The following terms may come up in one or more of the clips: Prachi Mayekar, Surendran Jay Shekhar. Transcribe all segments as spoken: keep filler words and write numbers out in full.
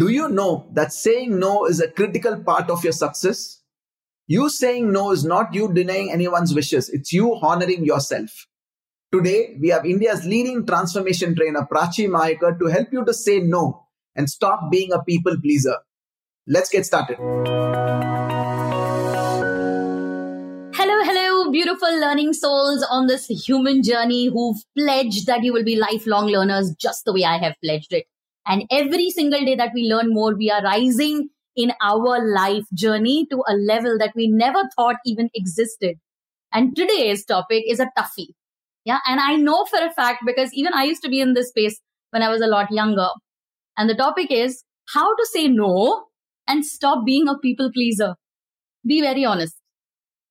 Do you know that saying no is a critical part of your success? You saying no is not you denying anyone's wishes. It's you honoring yourself. Today, we have India's leading transformation trainer, Prachi Mayekar, to help you to say no and stop being a people pleaser. Let's get started. Beautiful learning souls on this human journey who've pledged that you will be lifelong learners just the way I have pledged it. And every single day that we learn more, we are rising in our life journey to a level that we never thought even existed. And today's topic is a toughie. Yeah. And I know for a fact, because even I used to be in this space when I was a lot younger. And the topic is how to say no and stop being a people pleaser. Be very honest.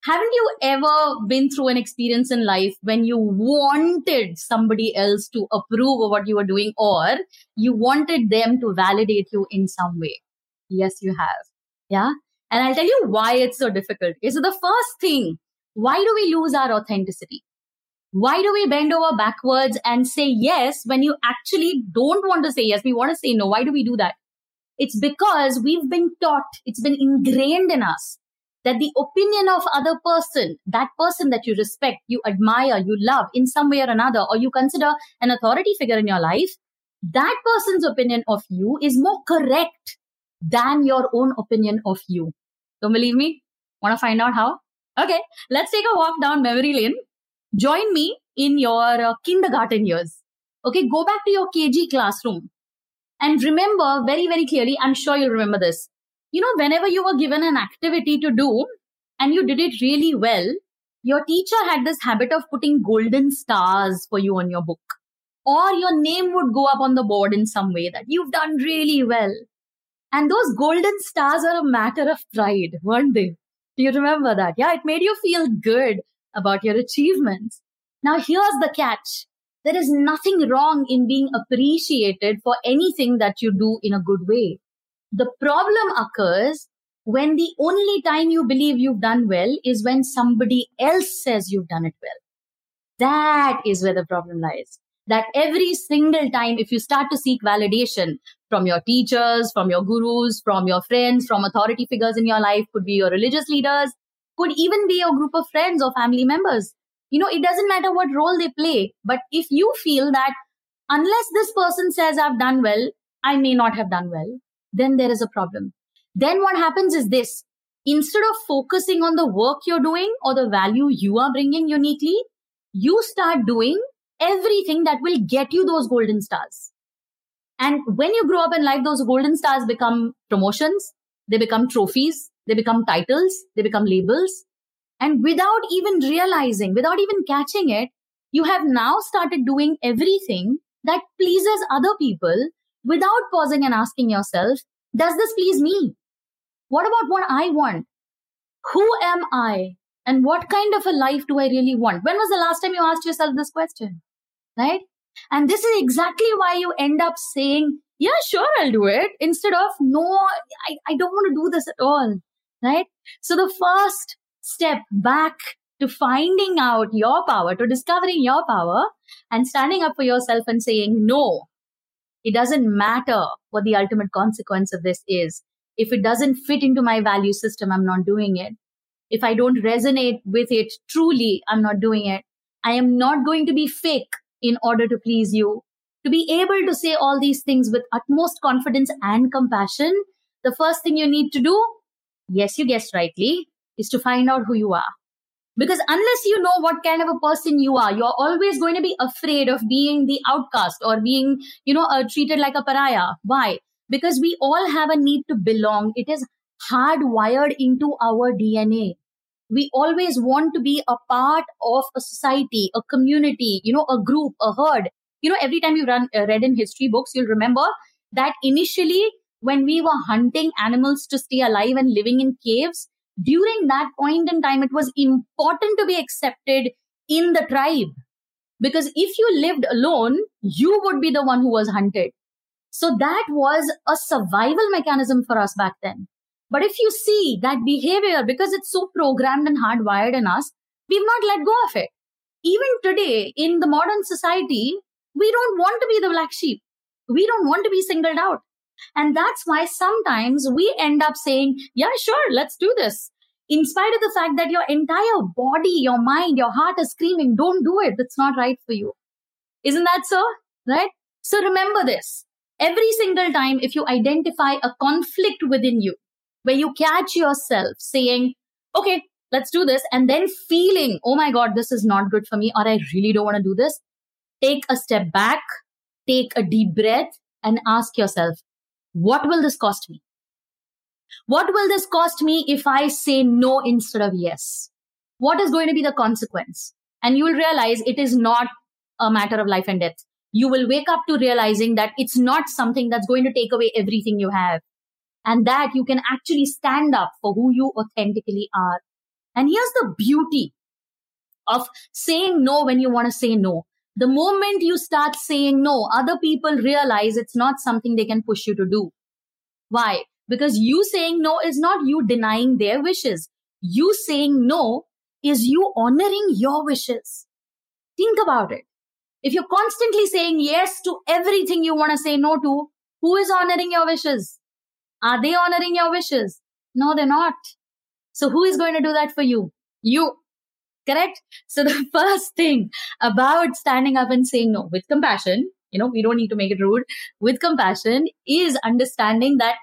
Haven't you ever been through an experience in life when you wanted somebody else to approve of what you were doing, or you wanted them to validate you in some way? Yes, you have. Yeah. And I'll tell you why it's so difficult. Okay, so the first thing, why do we lose our authenticity? Why do we bend over backwards and say yes when you actually don't want to say yes? We want to say no. Why do we do that? It's because we've been taught, it's been ingrained in us, that the opinion of other person, that person that you respect, you admire, you love in some way or another, or you consider an authority figure in your life, that person's opinion of you is more correct than your own opinion of you. Don't believe me? Want to find out how? Okay, let's take a walk down memory lane. Join me in your uh, kindergarten years. Okay, go back to your K G classroom and remember very, very clearly, I'm sure you'll remember this. You know, whenever you were given an activity to do and you did it really well, your teacher had this habit of putting golden stars for you on your book, or your name would go up on the board in some way that you've done really well. And those golden stars are a matter of pride, weren't they? Do you remember that? Yeah, it made you feel good about your achievements. Now, here's the catch. There is nothing wrong in being appreciated for anything that you do in a good way. The problem occurs when the only time you believe you've done well is when somebody else says you've done it well. That is where the problem lies. That every single time, if you start to seek validation from your teachers, from your gurus, from your friends, from authority figures in your life, could be your religious leaders, could even be your group of friends or family members. You know, it doesn't matter what role they play. But if you feel that unless this person says I've done well, I may not have done well, then there is a problem. Then what happens is this. Instead of focusing on the work you're doing or the value you are bringing uniquely, you start doing everything that will get you those golden stars. And when you grow up in life, those golden stars become promotions, they become trophies, they become titles, they become labels. And without even realizing, without even catching it, you have now started doing everything that pleases other people, without pausing and asking yourself, does this please me? What about what I want? Who am I? And what kind of a life do I really want? When was the last time you asked yourself this question? Right? And this is exactly why you end up saying, yeah, sure, I'll do it. Instead of, no, I, I don't want to do this at all. Right? So the first step back to finding out your power, to discovering your power and standing up for yourself and saying, no. It doesn't matter what the ultimate consequence of this is. If it doesn't fit into my value system, I'm not doing it. If I don't resonate with it truly, I'm not doing it. I am not going to be fake in order to please you. To be able to say all these things with utmost confidence and compassion, the first thing you need to do, yes, you guessed rightly, is to find out who you are. Because unless you know what kind of a person you are, you're always going to be afraid of being the outcast or being, you know, uh, treated like a pariah. Why? Because we all have a need to belong. It is hardwired into our D N A. We always want to be a part of a society, a community, you know, a group, a herd. you know, every time you run, uh, read in history books, you'll remember that initially when we were hunting animals to stay alive and living in caves, during that point in time, it was important to be accepted in the tribe. Because if you lived alone, you would be the one who was hunted. So that was a survival mechanism for us back then. But if you see that behavior, because it's so programmed and hardwired in us, we've not let go of it. Even today, in the modern society, we don't want to be the black sheep. We don't want to be singled out. And that's why sometimes we end up saying, yeah, sure, let's do this. In spite of the fact that your entire body, your mind, your heart is screaming, don't do it. That's not right for you. Isn't that so? Right? So remember this. Every single time, if you identify a conflict within you, where you catch yourself saying, okay, let's do this, and then feeling, oh my God, this is not good for me, or I really don't want to do this, take a step back, take a deep breath, and ask yourself, what will this cost me? What will this cost me if I say no instead of yes? What is going to be the consequence? And you will realize it is not a matter of life and death. You will wake up to realizing that it's not something that's going to take away everything you have, and that you can actually stand up for who you authentically are. And here's the beauty of saying no when you want to say no. The moment you start saying no, other people realize it's not something they can push you to do. Why? Because you saying no is not you denying their wishes. You saying no is you honoring your wishes. Think about it. If you're constantly saying yes to everything you want to say no to, who is honoring your wishes? Are they honoring your wishes? No, they're not. So who is going to do that for you? You. Correct? So the first thing about standing up and saying no with compassion, you know, we don't need to make it rude, with compassion is understanding that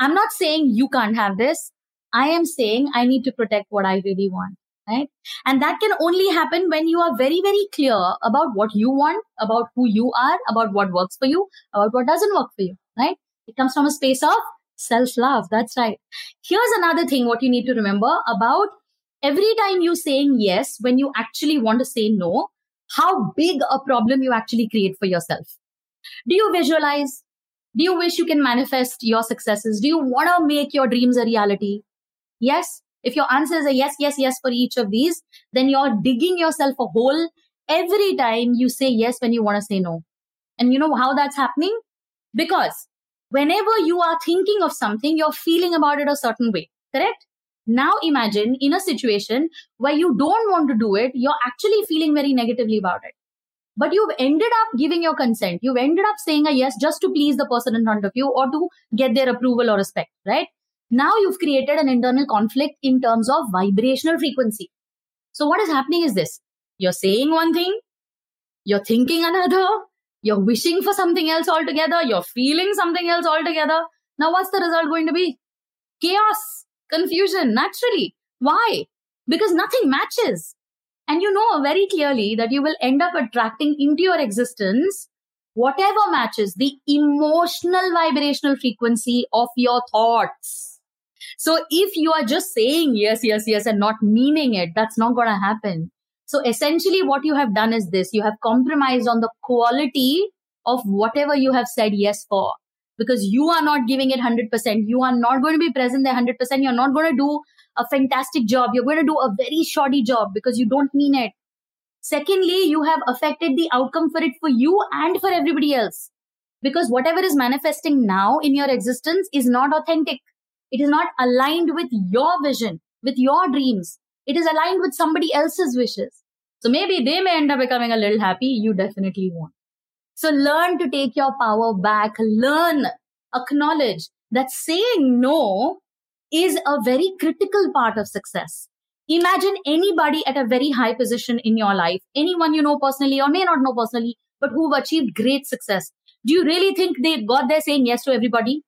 I'm not saying you can't have this. I am saying I need to protect what I really want, right? And that can only happen when you are very, very clear about what you want, about who you are, about what works for you, about what doesn't work for you, right? It comes from a space of self-love. That's right. Here's another thing what you need to remember about every time you saying yes, when you actually want to say no, how big a problem you actually create for yourself. Do you visualize? Do you wish you can manifest your successes? Do you want to make your dreams a reality? Yes. If your answer is a yes, yes, yes for each of these, then you're digging yourself a hole every time you say yes when you want to say no. And you know how that's happening? Because whenever you are thinking of something, you're feeling about it a certain way. Correct? Now imagine in a situation where you don't want to do it, you're actually feeling very negatively about it. But you've ended up giving your consent. You've ended up saying a yes just to please the person in front of you or to get their approval or respect, right? Now you've created an internal conflict in terms of vibrational frequency. So what is happening is this. You're saying one thing, you're thinking another, you're wishing for something else altogether, you're feeling something else altogether. Now what's the result going to be? Chaos, confusion, naturally. Why? Because nothing matches. And you know very clearly that you will end up attracting into your existence whatever matches the emotional vibrational frequency of your thoughts. So if you are just saying yes, yes, yes, and not meaning it, that's not going to happen. So essentially what you have done is this. You have compromised on the quality of whatever you have said yes for. Because you are not giving it one hundred percent. You are not going to be present there one hundred percent. You're not going to do a fantastic job. You're going to do a very shoddy job because you don't mean it. Secondly, you have affected the outcome for it for you and for everybody else. Because whatever is manifesting now in your existence is not authentic. It is not aligned with your vision, with your dreams. It is aligned with somebody else's wishes. So maybe they may end up becoming a little happy. You definitely won't. So learn to take your power back. Learn, acknowledge that saying no is a very critical part of success. Imagine anybody at a very high position in your life, anyone you know personally or may not know personally, but who've achieved great success. Do you really think they got there saying yes to everybody?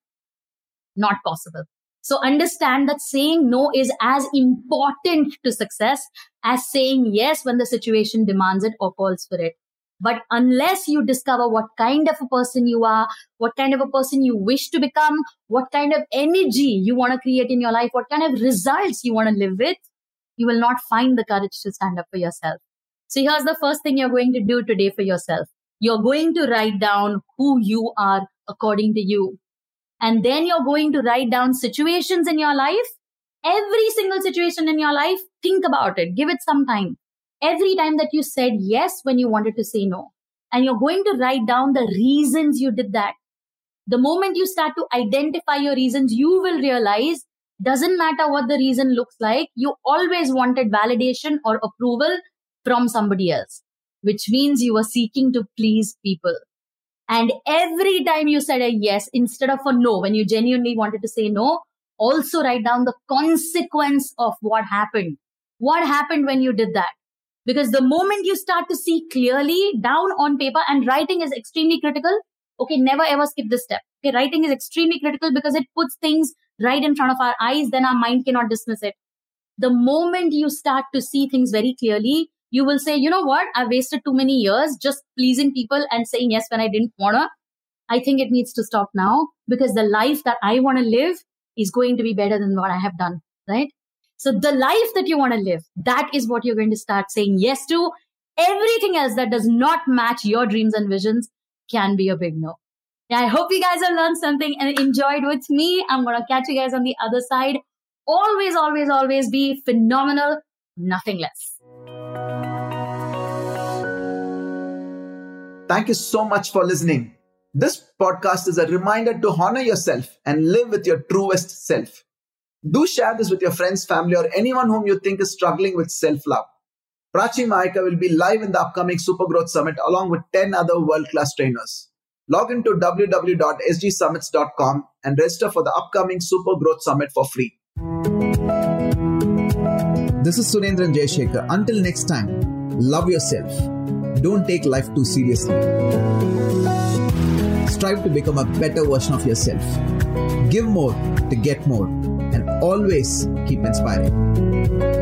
Not possible. So understand that saying no is as important to success as saying yes when the situation demands it or calls for it. But unless you discover what kind of a person you are, what kind of a person you wish to become, what kind of energy you want to create in your life, what kind of results you want to live with, you will not find the courage to stand up for yourself. So here's the first thing you're going to do today for yourself. You're going to write down who you are according to you. And then you're going to write down situations in your life. Every single situation in your life, think about it. Give it some time. Every time that you said yes when you wanted to say no. And you're going to write down the reasons you did that. The moment you start to identify your reasons, you will realize doesn't matter what the reason looks like, you always wanted validation or approval from somebody else, which means you were seeking to please people. And every time you said a yes instead of a no, when you genuinely wanted to say no, also write down the consequence of what happened. What happened when you did that? Because the moment you start to see clearly down on paper, and writing is extremely critical. Okay, never ever skip this step. Okay, writing is extremely critical because it puts things right in front of our eyes, then our mind cannot dismiss it. The moment you start to see things very clearly, you will say, you know what, I wasted too many years just pleasing people and saying yes when I didn't want to. I think it needs to stop now because the life that I want to live is going to be better than what I have done, right? So the life that you want to live, that is what you're going to start saying yes to. Everything else that does not match your dreams and visions can be a big no. I hope you guys have learned something and enjoyed with me. I'm going to catch you guys on the other side. Always, always, always be phenomenal. Nothing less. Thank you so much for listening. This podcast is a reminder to honor yourself and live with your truest self. Do share this with your friends, family, or anyone whom you think is struggling with self-love. Prachi Mayekar will be live in the upcoming Super Growth Summit along with ten other world-class trainers. Log into w w w dot s g summits dot com and register for the upcoming Super Growth Summit for free. This is Surendran Jay Shekhar. Until next time, love yourself. Don't take life too seriously. Strive to become a better version of yourself. Give more to get more. And always keep inspiring.